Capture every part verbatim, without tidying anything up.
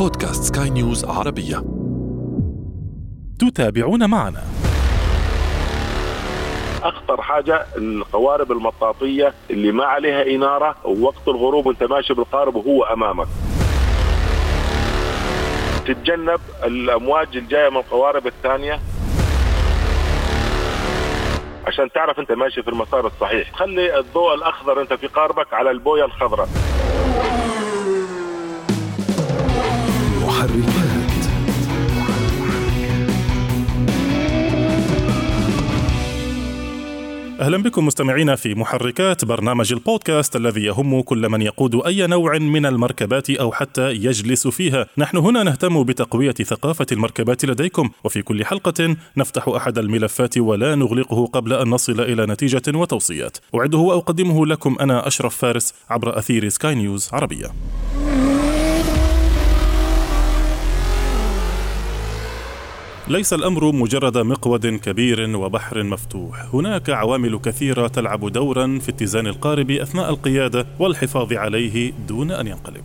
بودكاست سكاي نيوز عربية. تتابعون معنا. أخطر حاجة القوارب المطاطية اللي ما عليها إنارة، ووقت الغروب وانت ماشي بالقارب وهو أمامك. تتجنب الأمواج الجاية من القوارب الثانية عشان تعرف انت ماشي في المسار الصحيح. خلي الضوء الأخضر انت في قاربك على البوية الخضراء. محركات أهلا بكم مستمعينا في محركات، برنامج البودكاست الذي يهم كل من يقود أي نوع من المركبات أو حتى يجلس فيها. نحن هنا نهتم بتقوية ثقافة المركبات لديكم، وفي كل حلقة نفتح أحد الملفات ولا نغلقه قبل أن نصل إلى نتيجة وتوصيات. أعده وأقدمه لكم أنا أشرف فارس عبر أثير سكاي نيوز عربية. ليس الأمر مجرد مقود كبير وبحر مفتوح، هناك عوامل كثيرة تلعب دورا في اتزان القارب أثناء القيادة والحفاظ عليه دون أن ينقلب.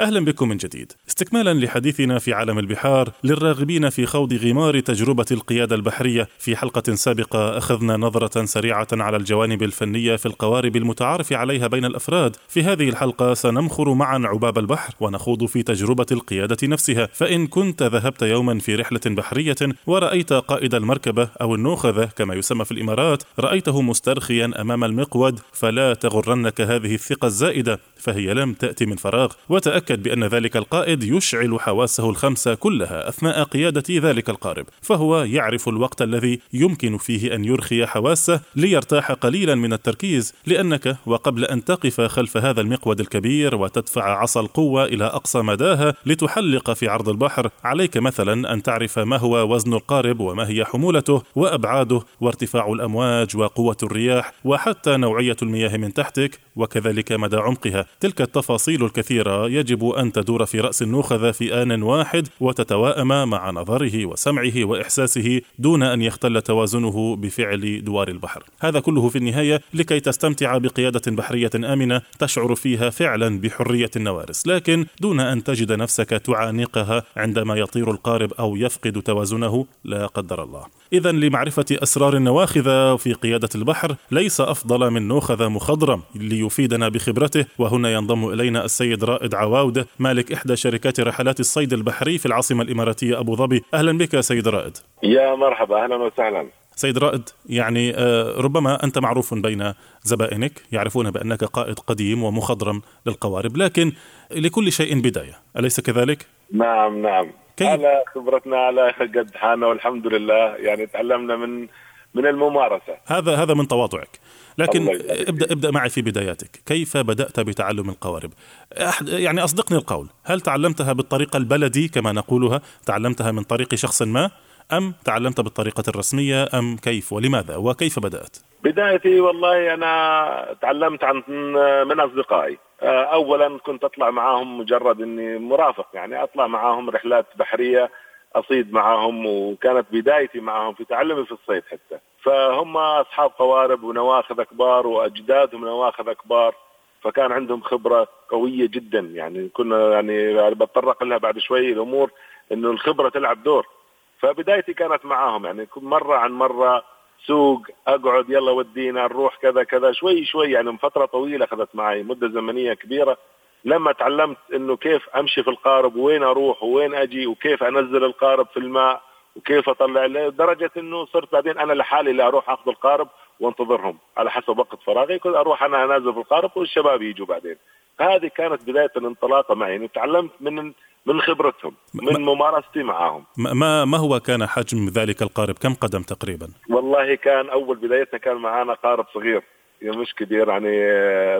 أهلا بكم من جديد. استكمالا لحديثنا في عالم البحار، للراغبين في خوض غمار تجربة القيادة البحرية، في حلقة سابقة أخذنا نظرة سريعة على الجوانب الفنية في القوارب المتعارف عليها بين الأفراد. في هذه الحلقة سنمخر معا عباب البحر ونخوض في تجربة القيادة نفسها. فإن كنت ذهبت يوما في رحلة بحرية ورأيت قائد المركبة أو النوخذة كما يسمى في الإمارات، رأيته مسترخيا أمام المقود، فلا تغرنك هذه الثقة الزائدة، فهي لم تأتي من فراغ. وتأكد بأن ذلك القائد يشعل حواسه الخمسة كلها أثناء قيادة ذلك القارب، فهو يعرف الوقت الذي يمكن فيه أن يرخي حواسه ليرتاح قليلا من التركيز، لأنك وقبل أن تقف خلف هذا المقود الكبير وتدفع عصا القوة إلى أقصى مداها لتحلق في عرض البحر، عليك مثلا أن تعرف ما هو وزن القارب وما هي حمولته وأبعاده وارتفاع الأمواج وقوة الرياح وحتى نوعية المياه من تحتك وكذلك مدى عمقها. تلك التفاصيل الكثيرة يجب أن تدور في رأس النوخذة في آن واحد وتتوائم مع نظره وسمعه وإحساسه دون أن يختل توازنه بفعل دوار البحر. هذا كله في النهاية لكي تستمتع بقيادة بحرية آمنة تشعر فيها فعلا بحرية النوارس، لكن دون أن تجد نفسك تعانقها عندما يطير القارب أو يفقد توازنه لا قدر الله. إذن لمعرفة أسرار النواخذة في قيادة البحر ليس أفضل من نوخذة مخضرم ليفيدنا بخبرته. وهنا ينضم إلينا السيد رائد عواود، مالك إحدى شركات رحلات الصيد البحري في العاصمة الإماراتية أبو ظبي. أهلا بك سيد رائد. يا مرحبا، أهلا وسهلا سيد رائد. يعني ربما أنت معروف بين زبائنك، يعرفون بأنك قائد قديم ومخضرم للقوارب، لكن لكل شيء بداية، أليس كذلك؟ نعم نعم، على خبرتنا على قد حالنا والحمد لله، يعني تعلمنا من من الممارسة. هذا هذا من تواضعك، لكن ابدأ ابدأ معي في بداياتك. كيف بدأت بتعلم القوارب؟ يعني أصدقني القول، هل تعلمتها بالطريقة البلدي كما نقولها، تعلمتها من طريق شخص ما، أم تعلمت بالطريقة الرسمية، أم كيف ولماذا وكيف بدأت؟ بدايتي والله أنا تعلمت عن من أصدقائي. أولا كنت أطلع معهم مجرد أني مرافق، يعني أطلع معهم رحلات بحرية أصيد معهم، وكانت بدايتي معهم في تعلمي في الصيد حتى. فهم أصحاب قوارب ونواخذ كبار وأجدادهم نواخذ كبار، فكان عندهم خبرة قوية جدا. يعني كنا يعني بتطرق لها بعد شوي الأمور، إنه الخبرة تلعب دور. فبدايتي كانت معهم، يعني مرة عن مرة سوق أقعد، يلا ودينا نروح كذا كذا، شوي شوي، يعني من فترة طويلة أخذت معي مدة زمنية كبيرة لما تعلمت إنه كيف أمشي في القارب، وين أروح وين أجي، وكيف أنزل القارب في الماء، وكيف أطلع له، لدرجة إنه صرت بعدين أنا لحالي اللي أروح أخذ القارب وانتظرهم على حسب وقت فراغي، كنت أروح أنا أنازل في القارب والشباب يجوا بعدين. فهذه كانت بداية الانطلاقة معي، يعني تعلمت من من خبرتهم، من ممارستي معهم. ما ما هو كان حجم ذلك القارب؟ كم قدم تقريبا؟ والله كان أول بدايتنا كان معانا قارب صغير، مش كبير، يعني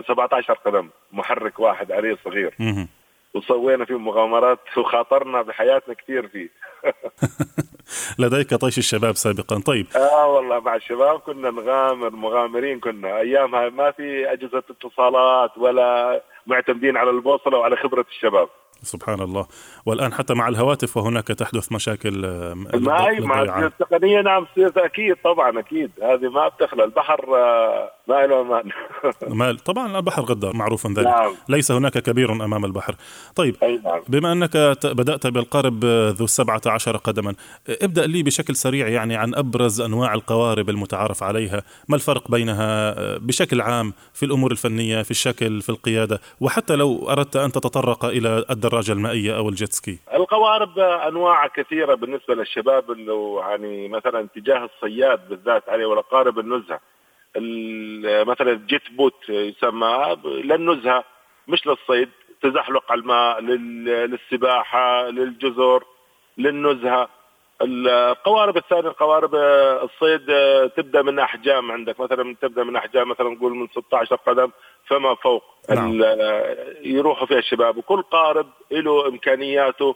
سبعة عشر قدم، محرك واحد عليه صغير، وسوينا فيه مغامرات وخاطرنا بحياتنا كثير فيه. لديك طيش الشباب سابقا؟ طيب اه والله مع الشباب كنا نغامر، مغامرين كنا ايامها، ما في اجهزة اتصالات ولا معتمدين على البوصلة وعلى خبرة الشباب. سبحان الله. والآن حتى مع الهواتف وهناك تحدث مشاكل معي مع التقنية. نعم أكيد طبعا أكيد، هذه ما بتخلى البحر. آه لا له أمان. مال طبعا البحر غدار معروف ذلك. نعم. ليس هناك كبير أمام البحر. طيب نعم. بما أنك بدأت بالقارب ذو السبعة عشر قدما، ابدأ لي بشكل سريع يعني عن أبرز أنواع القوارب المتعارف عليها، ما الفرق بينها بشكل عام في الأمور الفنية، في الشكل، في القيادة، وحتى لو أردت أن تتطرق إلى الدراجة المائية أو الجيتسكي. القوارب أنواع كثيرة بالنسبة للشباب، اللي يعني مثلا اتجاه الصياد بالذات عليه، ولا قارب النزهة مثلا جيت بوت يسمى، للنزهة مش للصيد، تزحلق على الماء، للسباحة، للجزر، للنزهة. القوارب الثانية قوارب الصيد تبدأ من أحجام، عندك مثلا تبدأ من أحجام مثلا نقول من ستة عشر قدم فما فوق. نعم. يروحوا فيها الشباب، وكل قارب له إمكانياته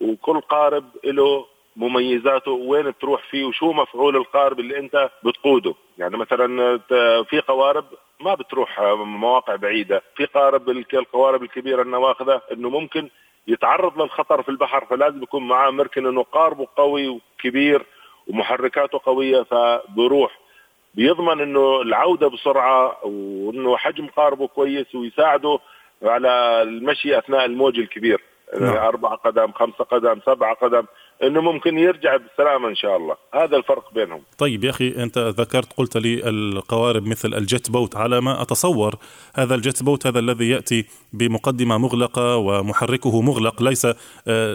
وكل قارب له مميزاته، وين تروح فيه وشو مفعول القارب اللي انت بتقوده. يعني مثلا في قوارب ما بتروح مواقع بعيدة، في قارب القوارب الكبيرة النواخذة انه ممكن يتعرض للخطر في البحر، فلازم يكون معاه مركن انه قاربه قوي وكبير ومحركاته قوية، فبروح بيضمن انه العودة بسرعة، وانه حجم قاربه كويس ويساعده على المشي اثناء الموج الكبير. نعم. أربع قدم، خمسة قدم، سبعة قدم، إنه ممكن يرجع بالسلامة إن شاء الله. هذا الفرق بينهم. طيب يا أخي، أنت ذكرت قلت لي القوارب مثل الجيت بوت، على ما أتصور هذا الجيت بوت هذا الذي يأتي بمقدمة مغلقة ومحركه مغلق، ليس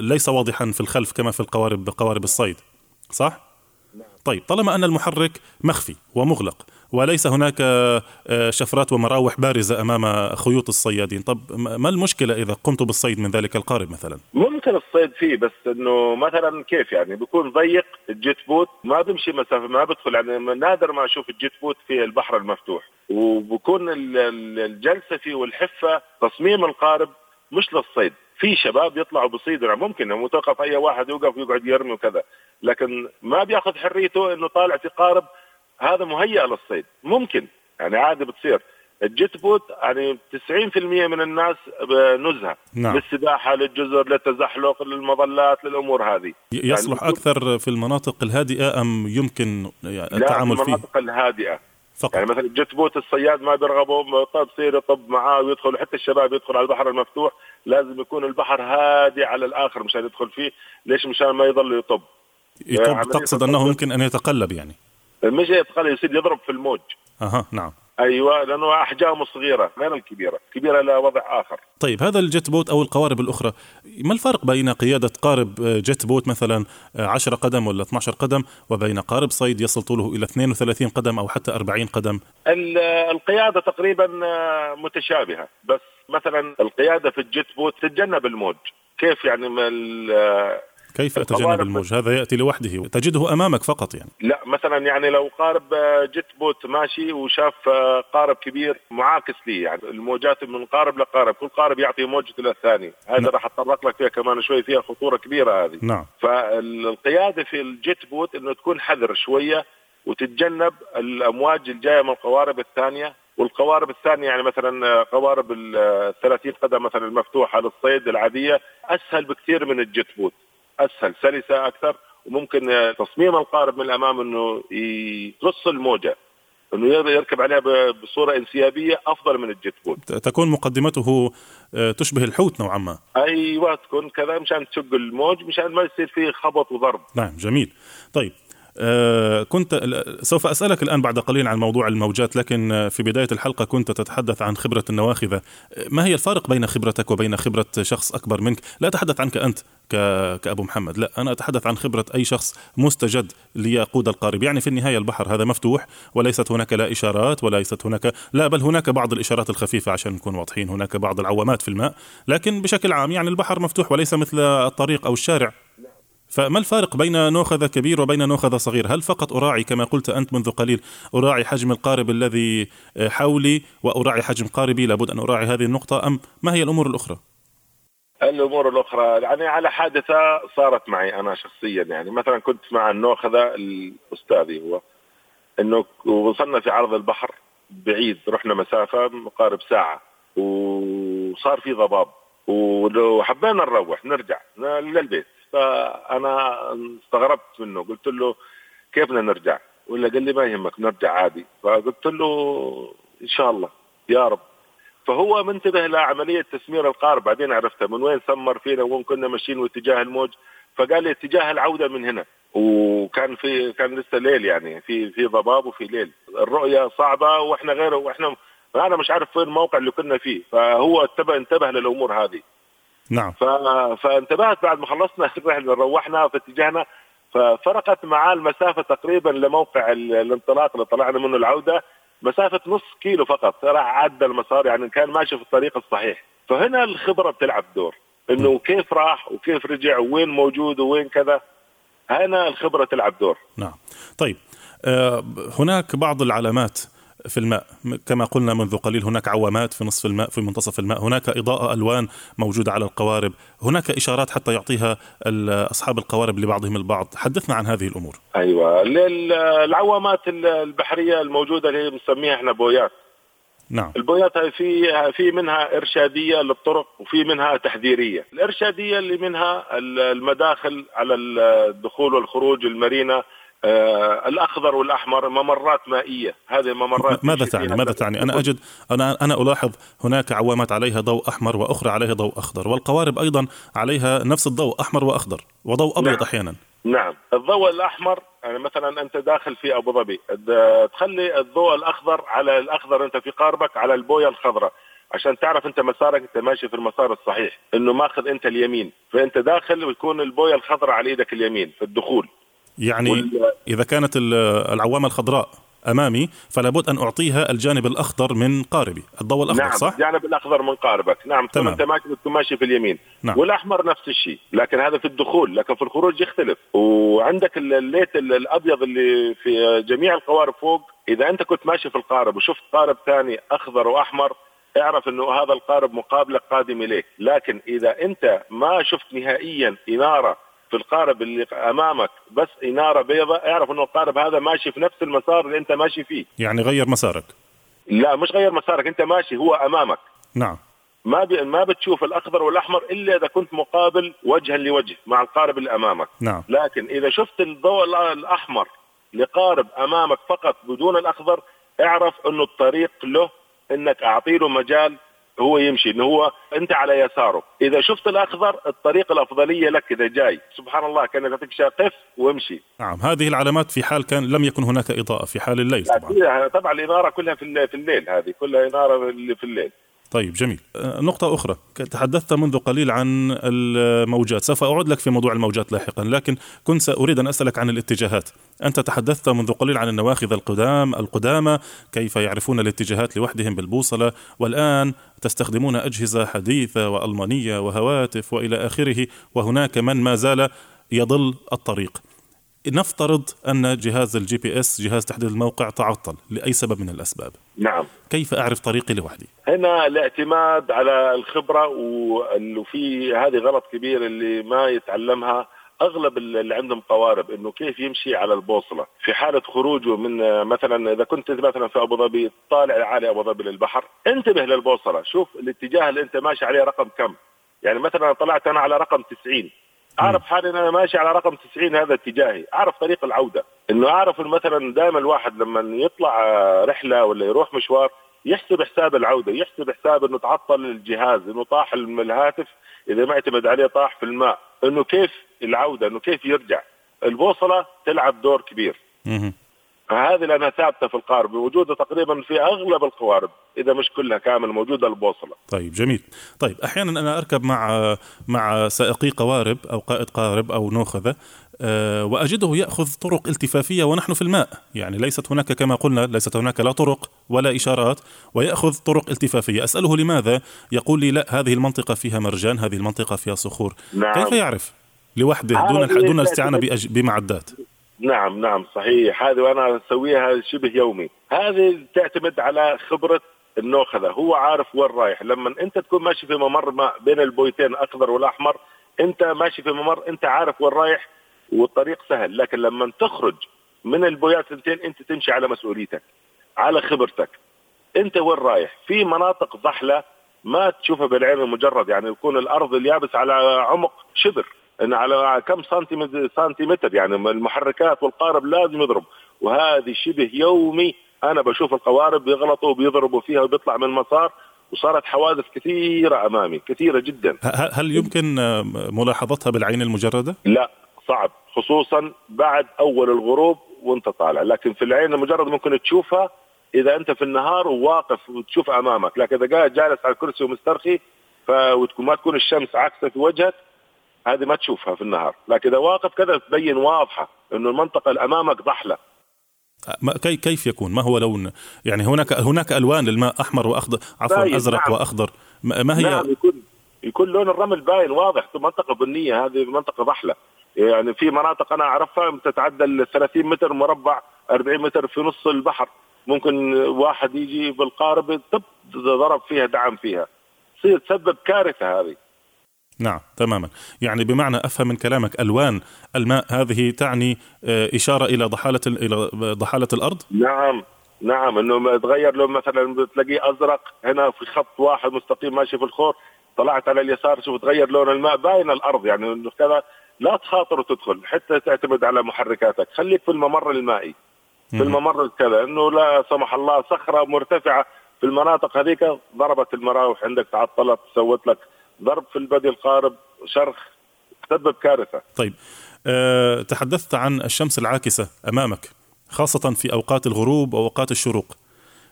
ليس واضحا في الخلف كما في القوارب قوارب الصيد، صح؟ نعم. طيب طالما أن المحرك مخفي ومغلق وليس هناك شفرات ومراوح بارزة أمام خيوط الصيادين، طب ما المشكلة إذا قمت بالصيد من ذلك القارب مثلا؟ ممكن الصيد فيه، بس إنه مثلا كيف يعني بيكون ضيق الجيت بوت، ما بمشي مسافة، ما بدخل، يعني نادر ما أشوف الجيت بوت في البحر المفتوح، وبكون الجلسة فيه والحفة تصميم القارب مش للصيد. في شباب يطلعوا بصيدنا، ممكن متوقف أي واحد يوقف ويقعد يرمي وكذا، لكن ما بياخد حريته إنه طالع في قارب هذا مهيئ للصيد. ممكن يعني عادي بتصير الجيت بوت، يعني تسعين بالمئة من الناس نزهة. نعم. للسباحة، للجزر، للتزحلق، للمظلات، للأمور هذه. يصلح يعني أكثر في المناطق الهادئة أم يمكن التعامل فيه؟ المناطق الهادئة فقط. يعني مثلا الجيت بوت الصياد ما بيرغبوا، طب سير طب معاه ويدخل، حتى الشباب يدخل على البحر المفتوح لازم يكون البحر هادئ على الآخر مشان يدخل فيه. ليش؟ مشان ما يضل يطب يطب يعني تقصد أنه يمكن أن يتقلب، يعني مش يتقلب، يصير يضرب في الموج. أها نعم. أيوة، لأنه أحجامه صغيرة غير الكبيرة، كبيرة لا وضع آخر. طيب هذا الجيت بوت أو القوارب الأخرى، ما الفرق بين قيادة قارب جيت بوت مثلا عشرة قدم ولا اثنا عشر قدم وبين قارب صيد يصل طوله إلى اثنين وثلاثين قدم أو حتى أربعين قدم؟ القيادة تقريبا متشابهة، بس مثلا القيادة في الجيت بوت تتجنب الموج. كيف يعني كيف أتجنب الموج؟ هذا يأتي لوحده، تجده أمامك فقط. يعني لا مثلا يعني لو قارب جيت بوت ماشي وشاف قارب كبير معاكس لي، يعني الموجات من قارب لقارب، كل قارب يعطي موجة للثاني، هذا راح أتطرق لك فيها كمان شوي، فيها خطورة كبيرة هذه. نعم. فالقيادة في الجيت بوت إنه تكون حذر شوية وتتجنب الأمواج الجاية من القوارب الثانية. والقوارب الثانية يعني مثلا قوارب الثلاثين قدم مثلا المفتوحة للصيد العادية أسهل بكثير من الجيت بوت، أسهل، سلسة أكثر، وممكن تصميم القارب من الأمام إنه يرص الموجة، إنه يركب عليها بصورة انسيابية أفضل من الجيت بوت. تكون مقدمته تشبه الحوت نوعا ما. أيوة، تكون كذا مشان تشق الموج، مشان ما يصير فيه خبط وضرب. نعم جميل. طيب آه كنت سوف أسألك الآن بعد قليل عن موضوع الموجات، لكن في بداية الحلقة كنت تتحدث عن خبرة النواخذة. ما هي الفارق بين خبرتك وبين خبرة شخص أكبر منك؟ لا أتحدث عنك أنت كأبو محمد، لا، أنا أتحدث عن خبرة أي شخص مستجد ليقود القارب. يعني في النهاية البحر هذا مفتوح، وليست هناك لا إشارات وليست هناك، لا بل هناك بعض الإشارات الخفيفة عشان نكون واضحين، هناك بعض العوامات في الماء، لكن بشكل عام يعني البحر مفتوح وليس مثل الطريق أو الشارع. فما الفارق بين نوخذة كبير وبين نوخذة صغير؟ هل فقط أراعي كما قلت أنت منذ قليل، أراعي حجم القارب الذي حولي وأراعي حجم قاربي، لابد أن أراعي هذه النقطة، أم ما هي الأمور الأخرى؟ الأمور الأخرى يعني على حادثة صارت معي أنا شخصيا. يعني مثلا كنت مع النوخذة الأستاذي، هو أنه وصلنا في عرض البحر بعيد، رحنا مسافة مقارب ساعة وصار في ضباب، وحبينا نروح نرجع للبيت، فأنا استغربت منه، قلت له كيف بدنا نرجع؟ ولا قال لي ما يهمك نرجع عادي. فقلت له إن شاء الله يا رب. فهو منتبه لعملية تسمير القار، بعدين عرفتها من وين سمر فينا وين كنا ماشيين واتجاه الموج، فقال لي اتجاه العودة من هنا. وكان في كان لسه ليل يعني، في في ضباب وفي ليل، الرؤية صعبة واحنا غير واحنا انا مش عارف فين الموقع اللي كنا فيه. فهو انتبه انتبه للامور هذه. نعم. ف... فانتبهت بعد ما خلصنا الرحلة روحنا في اتجاهنا، ففرقت معاه المسافة تقريبا لموقع الانطلاق اللي طلعنا منه العودة مسافة نص كيلو فقط، راح عدى المسار يعني كان ماشي في الطريق الصحيح. فهنا الخبرة بتلعب دور، انه كيف راح وكيف رجع وين موجود وين كذا، هنا الخبرة تلعب دور. نعم. طيب آه هناك بعض العلامات في الماء كما قلنا منذ قليل، هناك عوامات في نصف الماء في منتصف الماء، هناك إضاءة ألوان موجودة على القوارب، هناك إشارات حتى يعطيها أصحاب القوارب لبعضهم البعض، حدثنا عن هذه الأمور. أيوة، العوامات البحرية الموجودة اللي بنسميها احنا بويات. نعم. البويات هي في في منها إرشادية للطرق وفي منها تحذيرية. الإرشادية اللي منها المداخل على الدخول والخروج، المارينا، آه، الأخضر والأحمر، ممرات مائية. هذه ممرات ماذا تعني؟ ماذا تعني؟ أنا أجد أنا أنا ألاحظ هناك عوامات عليها ضوء أحمر وأخرى عليها ضوء أخضر، والقوارب أيضا عليها نفس الضوء أحمر وأخضر وضوء أبيض. نعم. أحيانا. نعم. الضوء الأحمر يعني مثلا أنت داخل في أبو ظبي، تخلي الضوء الأخضر على الأخضر أنت في قاربك على البوية الخضراء، عشان تعرف أنت مسارك، أنت ماشي في المسار الصحيح، إنه ماخذ أنت اليمين، فأنت داخل ويكون البوية الخضراء على يدك اليمين في الدخول. يعني وال... إذا كانت العوامة الخضراء أمامي فلابد أن أعطيها الجانب الأخضر من قاربي، الضوء الأخضر. نعم. صح؟ الجانب الأخضر من قاربك. نعم. ثم أنت ماشي في اليمين. نعم. والأحمر نفس الشيء، لكن هذا في الدخول، لكن في الخروج يختلف. وعندك الليت الأبيض اللي في جميع القوارب فوق، إذا أنت كنت ماشي في القارب وشفت قارب ثاني أخضر وأحمر اعرف أنه هذا القارب مقابلك قادم إليك. لكن إذا أنت ما شفت نهائيا إنارة في القارب اللي أمامك، بس إنارة بيضاء، اعرف أنه القارب هذا ماشي في نفس المسار اللي أنت ماشي فيه. يعني غير مسارك. لا، مش غير مسارك، أنت ماشي هو أمامك. نعم. ما ب... ما بتشوف الأخضر والأحمر إلا إذا كنت مقابل وجها لوجه مع القارب اللي أمامك. نعم. لكن إذا شفت الضوء الأحمر لقارب أمامك فقط بدون الأخضر، اعرف أنه الطريق له، أنك أعطي له مجال هو يمشي، إنه هو أنت على يساره. إذا شفت الأخضر الطريق الأفضلية لك، إذا جاي سبحان الله كأنك تكشى قف وامشي. نعم. هذه العلامات في حال كان لم يكن هناك إضاءة في حال الليل. طبعا طبعا الإنارة كلها في في الليل، هذه كلها إنارة اللي في الليل. طيب جميل. نقطة أخرى، تحدثت منذ قليل عن الموجات، سوف أعود لك في موضوع الموجات لاحقا، لكن كنت أريد أن أسألك عن الاتجاهات. أنت تحدثت منذ قليل عن النواخذ القدام القدامى كيف يعرفون الاتجاهات لوحدهم بالبوصلة، والآن تستخدمون أجهزة حديثة وألمانية وهواتف وإلى آخره، وهناك من ما زال يضل الطريق. نفترض أن جهاز الجي بي اس، جهاز تحديد الموقع، تعطل لأي سبب من الأسباب. نعم. كيف أعرف طريقي لوحدي؟ هنا الاعتماد على الخبرة، وفي هذه غلط كبير اللي ما يتعلمها أغلب اللي عندهم قوارب، إنه كيف يمشي على البوصلة في حالة خروجه من مثلا، إذا كنت مثلا في أبو ظبي طالع عالي أبو ظبي للبحر، انتبه للبوصلة، شوف الاتجاه اللي أنت ماشي عليه رقم كم. يعني مثلا طلعت أنا على رقم تسعين، أعرف حالي إن أنا ماشي على رقم تسعين، هذا اتجاهي، أعرف طريق العودة. إنه أعرف مثلا دائما الواحد لما يطلع رحلة ولا يروح مشوار يحسب حساب العودة، يحسب حساب إنه تعطل الجهاز، إنه طاح الهاتف إذا ما اعتمد عليه، طاح في الماء، إنه كيف العودة، إنه كيف يرجع. البوصلة تلعب دور كبير. هذه لأنها ثابتة في القارب، موجودة تقريبا في أغلب القوارب إذا مش كلها كامل موجودة البوصلة. طيب جميل. طيب أحيانا أنا أركب مع مع سائقي قوارب أو قائد قارب أو نوخذة، أه وأجده يأخذ طرق التفافية ونحن في الماء، يعني ليست هناك كما قلنا، ليست هناك لا طرق ولا إشارات، ويأخذ طرق التفافية. أسأله لماذا؟ يقول لي لا، هذه المنطقة فيها مرجان، هذه المنطقة فيها صخور. نعم. كيف يعرف لوحده دون دون الاستعانة بمعدات؟ نعم نعم صحيح. هذه وأنا أسويها شبه يومي. هذه تعتمد على خبرة النوخذة، هو عارف وين رايح. لما أنت تكون ماشي في ممر ما بين البويتين أخضر والأحمر، أنت ماشي في ممر أنت عارف وين رايح والطريق سهل. لكن لما تخرج من البويات سنتين، أنت تمشي على مسؤوليتك، على خبرتك، أنت وين رايح. في مناطق ضحلة ما تشوفها بالعين المجرد، يعني يكون الأرض اليابس على عمق شبر، إن على كم سنتيمتر، يعني المحركات والقارب لازم يضرب، وهذه شبه يومي أنا بشوف القوارب بيغلطوا وبيضربوا فيها وبيطلع من المسار، وصارت حوادث كثيرة أمامي كثيرة جدا. هل يمكن ملاحظتها بالعين المجردة؟ لا، صعب، خصوصا بعد أول الغروب وانت طالع، لكن في العين المجرد ممكن تشوفها إذا أنت في النهار وواقف وتشوف أمامك، لكن إذا قاعد جالس على الكرسي ومسترخي وتكون ما تكون الشمس عاكسة في وجهك، هذه ما تشوفها في النهار، لكن إذا واقف كذا تبين واضحة إنه المنطقة اللي أمامك ضحلة. كيف يكون؟ ما هو لون؟ يعني هناك هناك ألوان للماء، أحمر وأخضر، عفوا أزرق نعم. وأخضر، ما هي؟ نعم يكون يكون لون الرمل باين واضح، منطقة بنية، هذه منطقة ضحلة. يعني في مناطق أنا أعرفها تتعدى ال ثلاثين متر مربع، أربعين متر في نص البحر، ممكن واحد يجي بالقارب طب ضرب فيها دعم فيها، تصير تسبب كارثة هذه. نعم تماما، يعني بمعنى أفهم من كلامك ألوان الماء هذه تعني إشارة إلى ضحالة إلى ضحالة الأرض؟ نعم نعم، إنه ما تغير لون، مثلا تلاقيه أزرق هنا في خط واحد مستقيم ماشي في الخور، طلعت على اليسار شوف تغير لون الماء، باين الأرض، يعني إنه كذا لا تخاطر وتدخل، حتى تعتمد على محركاتك، خليك في الممر المائي، في الممر كذا، إنه لا سمح الله صخرة مرتفعة في المناطق هذيك ضربت المراوح عندك، تعطلت، سوت لك ضرب في البدي القارب، شرخ، تسبب كارثة. طيب أه، تحدثت عن الشمس العاكسة أمامك خاصة في أوقات الغروب وأوقات الشروق،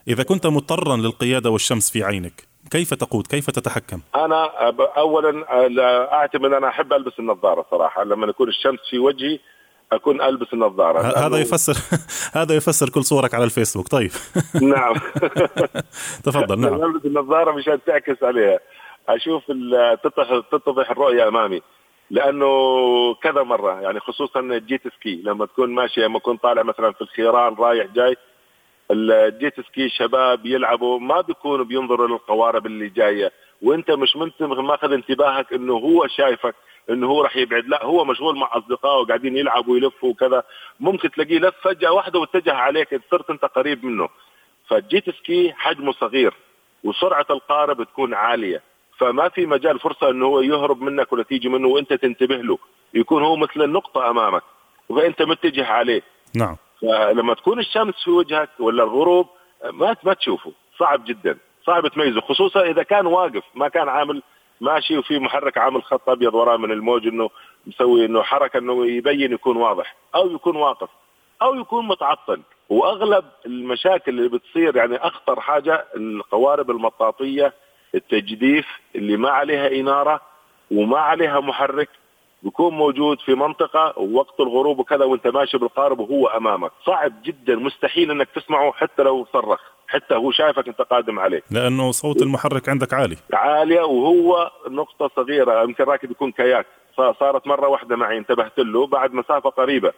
إذا كنت مضطرا للقيادة والشمس في عينك كيف تقود؟ كيف تتحكم؟ أنا أولا أعتمد أنا أحب ألبس النظارة صراحة، لما يكون الشمس في وجهي أكون ألبس النظارة. ه- هذا يفسر هذا يفسر كل صورك على الفيسبوك. طيب نعم تفضل. نعم ألبس النظارة مشان تعكس عليها، أشوف تتضح الرؤية أمامي، لأنه كذا مرة يعني خصوصا الجيت سكي لما تكون ماشي، لما كنت طالع مثلا في الخيران رايح جاي، الجيت سكي شباب يلعبوا ما بيكونوا بينظروا للقوارب اللي جاية، وانت مش ماخذ انتباهك انه هو شايفك انه هو رح يبعد، لا هو مشغول مع أصدقائه قاعدين يلعبوا ويلفوا وكذا، ممكن تلاقيه لف فجأة واحدة واتجه عليك، صرت انت قريب منه. فالجيت سكي حجمه صغير وسرعة القارب تكون عالية، فما في مجال فرصة أنه هو يهرب منك ولا تيجي منه وأنت تنتبه له، يكون هو مثل النقطة أمامك وأنت متجه عليه. نعم. فلما تكون الشمس في وجهك ولا الغروب ما ما تشوفه، صعب جدا، صعب تميزه، خصوصا إذا كان واقف، ما كان عامل ماشي وفي محرك عامل خط أبيض وراه من الموج إنه مسوي إنه حركة إنه يبين، يكون واضح أو يكون واقف أو يكون متعطل. وأغلب المشاكل اللي بتصير يعني أخطر حاجة القوارب المطاطية، التجديف اللي ما عليها إنارة وما عليها محرك، بيكون موجود في منطقة ووقت الغروب وكذا، وانت ماشي بالقارب وهو أمامك، صعب جدا، مستحيل انك تسمعه حتى لو صرخ، حتى هو شايفك انت قادم عليه، لأنه صوت المحرك عندك عالي عالية وهو نقطة صغيرة، يمكن راكب يكون كياك. صارت مرة واحدة معي انتبهت له بعد مسافة قريبة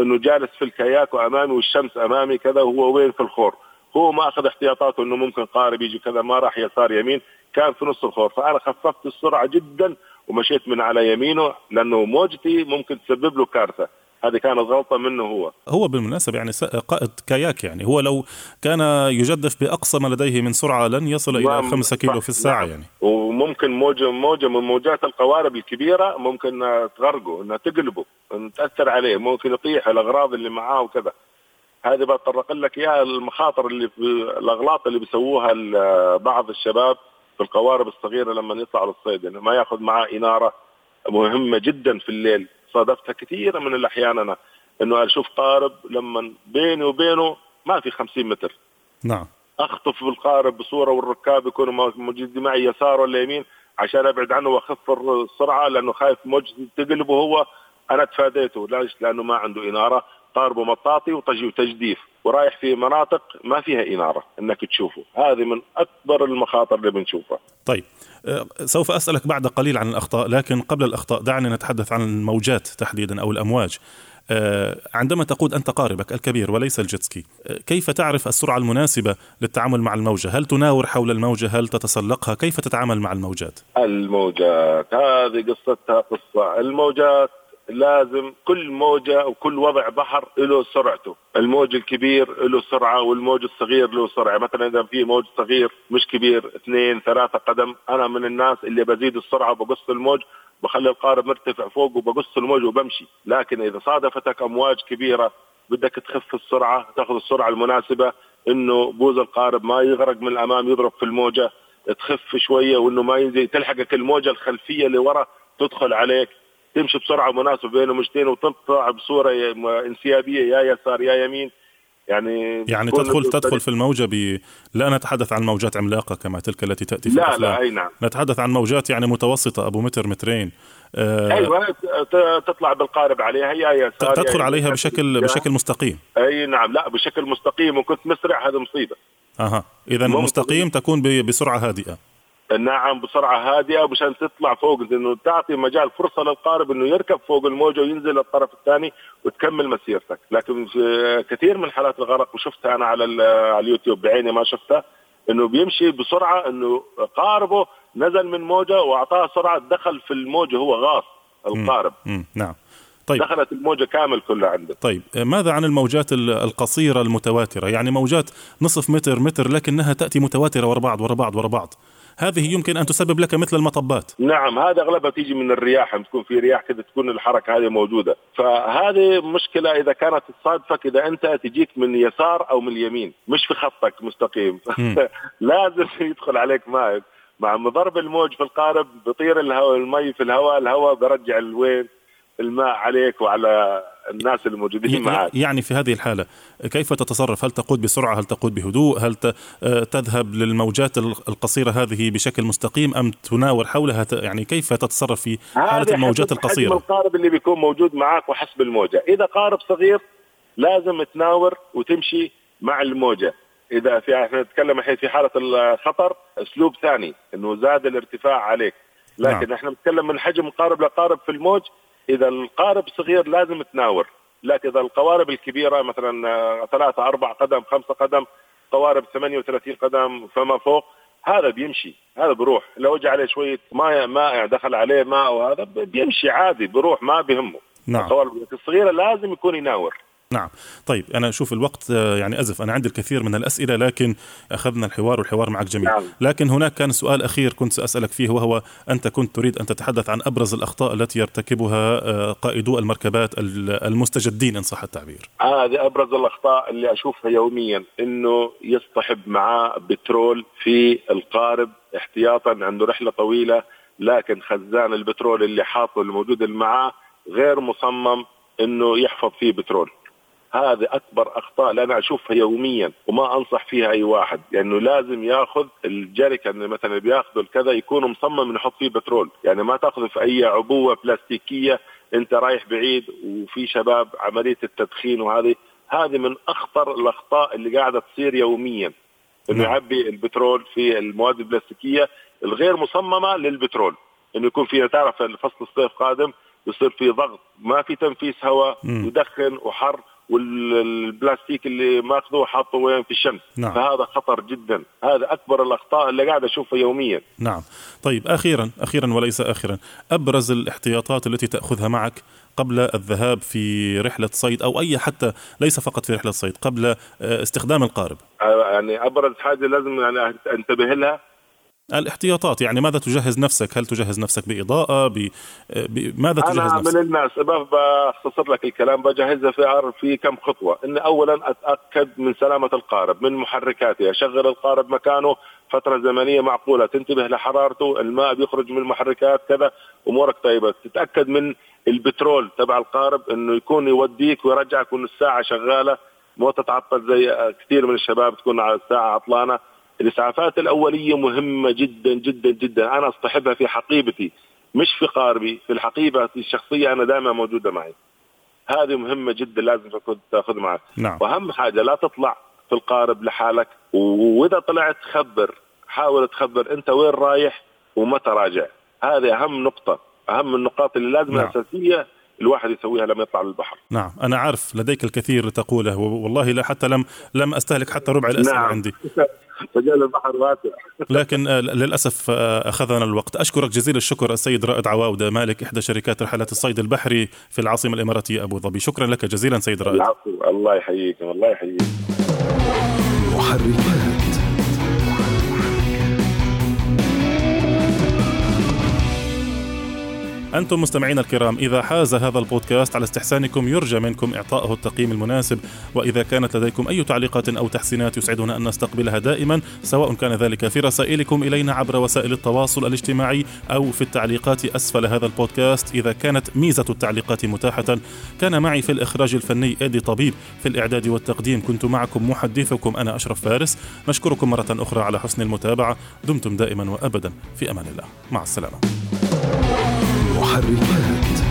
انه جالس في الكياك وأمامي والشمس أمامي كذا، وهو وين في الخور، هو ما أخذ احتياطاته إنه ممكن قارب يجي كذا، ما راح يسار يمين، كان في نص الخور، فأنا خففت السرعة جدا ومشيت من على يمينه، لأنه موجتي ممكن تسبب له كارثة. هذه كانت غلطة منه هو. هو بالمناسبة يعني قائد كاياك، يعني هو لو كان يجدف بأقصى ما لديه من سرعة لن يصل إلى خمسة كيلو في الساعة يعني. وممكن موجة موجة من موجات القوارب الكبيرة ممكن تغرقه، إنها تقلبه، إنها تأثر عليه، ممكن يطيح الأغراض اللي معاه وكذا. هذه بطرق لك يا المخاطر اللي الأغلاط اللي بيسووها بعض الشباب في القوارب الصغيرة لما يطلعوا للصيد، يعني ما يأخذ معاه إنارة، مهمة جدا في الليل، صادفتها كثيرا من الأحيان أنا إنه أشوف قارب لما بيني وبينه ما في خمسين متر. نعم. أخطف بالقارب بصورة والركاب يكونوا موجودين معي يسار ولا يمين عشان أبعد عنه وأخف السرعة، لأنه خايف موج تقلبه هو. أنا اتفاديته ليش؟ لأنه ما عنده إنارة، قاربه مطاطي وتجديف ورايح في مناطق ما فيها إنارة إنك تشوفه، هذه من أكبر المخاطر اللي بنشوفها. طيب سوف أسألك بعد قليل عن الأخطاء، لكن قبل الأخطاء دعني نتحدث عن الموجات تحديدا أو الأمواج. عندما تقود أنت قاربك الكبير وليس الجيتسكي، كيف تعرف السرعة المناسبة للتعامل مع الموجة؟ هل تناور حول الموجة؟ هل تتسلقها؟ كيف تتعامل مع الموجات؟ الموجات هذه قصتها قصة. الموجات لازم كل موجة وكل وضع بحر له سرعته، الموج الكبير له سرعة والموج الصغير له سرعة. مثلا إذا في موج صغير مش كبير اثنين ثلاثة قدم، أنا من الناس اللي بزيد السرعة وبقص الموج، بخلي القارب مرتفع فوق وبقص الموج وبمشي. لكن إذا صادفتك أمواج كبيرة بدك تخف السرعه، تاخذ السرعه المناسبه انه بوز القارب ما يغرق من الامام يضرب في الموجه، تخف شويه وانه ما ينزل تلحقك الموجه الخلفيه اللي ورا تدخل عليك، تمشي بسرعه مناسبه بين موجتين وتطلع بصوره انسيابيه يا يسار يا يمين. يعني يعني تدخل تدخل في الموجة ب... لا نتحدث عن موجات عملاقة كما تلك التي تأتي في الأفلام، لا لا أي نعم، نتحدث عن موجات يعني متوسطة أبو متر مترين. آه أيوة، تطلع بالقارب عليها يا يسار تدخل يعني عليها بشكل بشكل مستقيم. أي نعم، لا بشكل مستقيم، وكنت مسرع هذا مصيبة. أها، إذا مستقيم تكون ب... بسرعة هادئة. نعم بسرعة هادئة، مشان تطلع فوق، إنه تعطي مجال فرصة للقارب إنه يركب فوق الموجة وينزل للطرف الثاني وتكمل مسيرتك. لكن كثير من حالات الغرق وشفتها أنا على على اليوتيوب بعيني ما شفتها، إنه بيمشي بسرعة، إنه قاربه نزل من موجة وأعطاه سرعة، دخل في الموجة هو غاص القارب. مم. نعم. طيب. دخلت الموجة كامل كلها عندك. طيب ماذا عن الموجات القصيرة المتواترة؟ يعني موجات نصف متر متر لكنها تأتي متواترة ورا بعض ورا بعض ورا بعض. هذه يمكن أن تسبب لك مثل المطبات. نعم، هذا أغلبها تيجي من الرياح، تكون في رياح كده تكون الحركة هذه موجودة، فهذه مشكلة إذا كانت تصادفك، إذا أنت تجيك من يسار أو من اليمين مش في خطك مستقيم لازم يدخل عليك ماء. مع ضرب الموج في القارب بطير الهواء، المي في الهواء، الهواء برجع الوين الماء عليك وعلى الناس الموجودين معك. يعني في هذه الحالة كيف تتصرف؟ هل تقود بسرعة؟ هل تقود بهدوء؟ هل تذهب للموجات القصيرة هذه بشكل مستقيم أم تناور حولها؟ يعني كيف تتصرف في حالة الموجات القصيرة؟ حسب القارب اللي بيكون موجود معك وحسب الموجة. إذا قارب صغير لازم تناور وتمشي مع الموجة. إذا في نتكلم الحين في حالة الخطر أسلوب ثاني، إنه زاد الارتفاع عليك. لكن نحن نتكلم من حجم قارب لقارب في الموج. إذا القارب صغير لازم تناور، لكن إذا القوارب الكبيرة مثلا ثلاثة أربع قدم خمسة قدم، قوارب ثمانية وثلاثين قدم فما فوق، هذا بيمشي، هذا بروح. لو جاء عليه شوية ماء مائع دخل عليه ماء وهذا بيمشي عادي بروح، ما بهمه. نعم. القوارب الصغيرة لازم يكون يناور. نعم. طيب أنا أشوف الوقت يعني أزف، أنا عندي الكثير من الأسئلة لكن أخذنا الحوار والحوار معك جميل. نعم. لكن هناك كان سؤال أخير كنت سأسألك فيه، وهو أنت كنت تريد أن تتحدث عن أبرز الأخطاء التي يرتكبها قائدو المركبات المستجدين إن صح التعبير. هذه أبرز الأخطاء اللي أشوفها يوميا، إنه يصطحب معاه بترول في القارب احتياطا، عنده رحلة طويلة، لكن خزان البترول اللي حاطه الموجود معاه غير مصمم إنه يحفظ فيه بترول. هذا أكبر أخطاء لأنا أشوفها يوميا وما أنصح فيها أي واحد، لأنه يعني لازم يأخذ الجريكن مثلا بيأخذوا الكذا يكون مصمم إنه يحط فيه بترول، يعني ما تأخذ في أي عبوة بلاستيكية أنت رايح بعيد وفي شباب عملية التدخين، وهذه هذه من أخطر الأخطاء اللي قاعدة تصير يوميا، إنه يعبي البترول في المواد البلاستيكية الغير مصممة للبترول، إنه يكون فيها تعرف الفصل الصيف قادم يصير فيه ضغط، ما في تنفيس هواء، يدخن وحر، والبلاستيك اللي ما أخذوه حاطه وين في الشمس. نعم. فهذا خطر جدا، هذا أكبر الأخطاء اللي قاعد أشوفها يوميا. نعم. طيب أخيرا أخيرا وليس آخرا، أبرز الاحتياطات التي تأخذها معك قبل الذهاب في رحلة صيد، أو أي حتى ليس فقط في رحلة صيد، قبل استخدام القارب؟ يعني أبرز حاجة لازم يعني أنتبه لها الاحتياطات، يعني ماذا تجهز نفسك؟ هل تجهز نفسك بإضاءة ب... ب... ماذا تجهز أنا نفسك؟ أنا من الناس بختصر لك الكلام، بجهزها في في كم خطوة. إن أولا أتأكد من سلامة القارب من محركاته، أشغل القارب مكانه فترة زمنية معقولة، تنتبه لحرارته، الماء بيخرج من المحركات كذا، أمورك طيبة. تتأكد من البترول تبع القارب إنه يكون يوديك ويرجعك، وإن الساعة شغالة مو تتعطل زي كثير من الشباب تكون على الساعة عطلانة. الإسعافات الأولية مهمة جدا جدا جدا، أنا أصطحبها في حقيبتي مش في قاربي، في الحقيبة الشخصية أنا دائما موجودة معي، هذه مهمة جدا لازم تأخذ معك. نعم. وأهم حاجة لا تطلع في القارب لحالك، وإذا طلعت خبر، حاول تخبر أنت وين رايح ومتى راجع، هذه أهم نقطة، أهم النقاط اللي لازم. نعم. أساسية الواحد يسويها لما يطلع للبحر. نعم، أنا عارف لديك الكثير تقوله، والله لا حتى لم لم أستهلك حتى ربع الأسئلة. نعم. عندي مجال البحر واسع لكن للأسف أخذنا الوقت. أشكرك جزيل الشكر السيد رائد عواود، مالك إحدى شركات رحلات الصيد البحري في العاصمة الإماراتية أبو ظبي. شكرا لك جزيلا سيد رائد. العفو، الله يحييك. الله يحييك. محركات أنتم مستمعين الكرام، إذا حاز هذا البودكاست على استحسانكم يرجى منكم إعطائه التقييم المناسب، وإذا كانت لديكم أي تعليقات أو تحسينات يسعدنا أن نستقبلها دائما، سواء كان ذلك في رسائلكم إلينا عبر وسائل التواصل الاجتماعي أو في التعليقات أسفل هذا البودكاست إذا كانت ميزة التعليقات متاحة. كان معي في الإخراج الفني أدي طبيب، في الإعداد والتقديم كنت معكم محدثكم أنا أشرف فارس. نشكركم مرة أخرى على حسن المتابعة، دمتم دائما وأبدا في أمان الله، مع السلامة. محركات.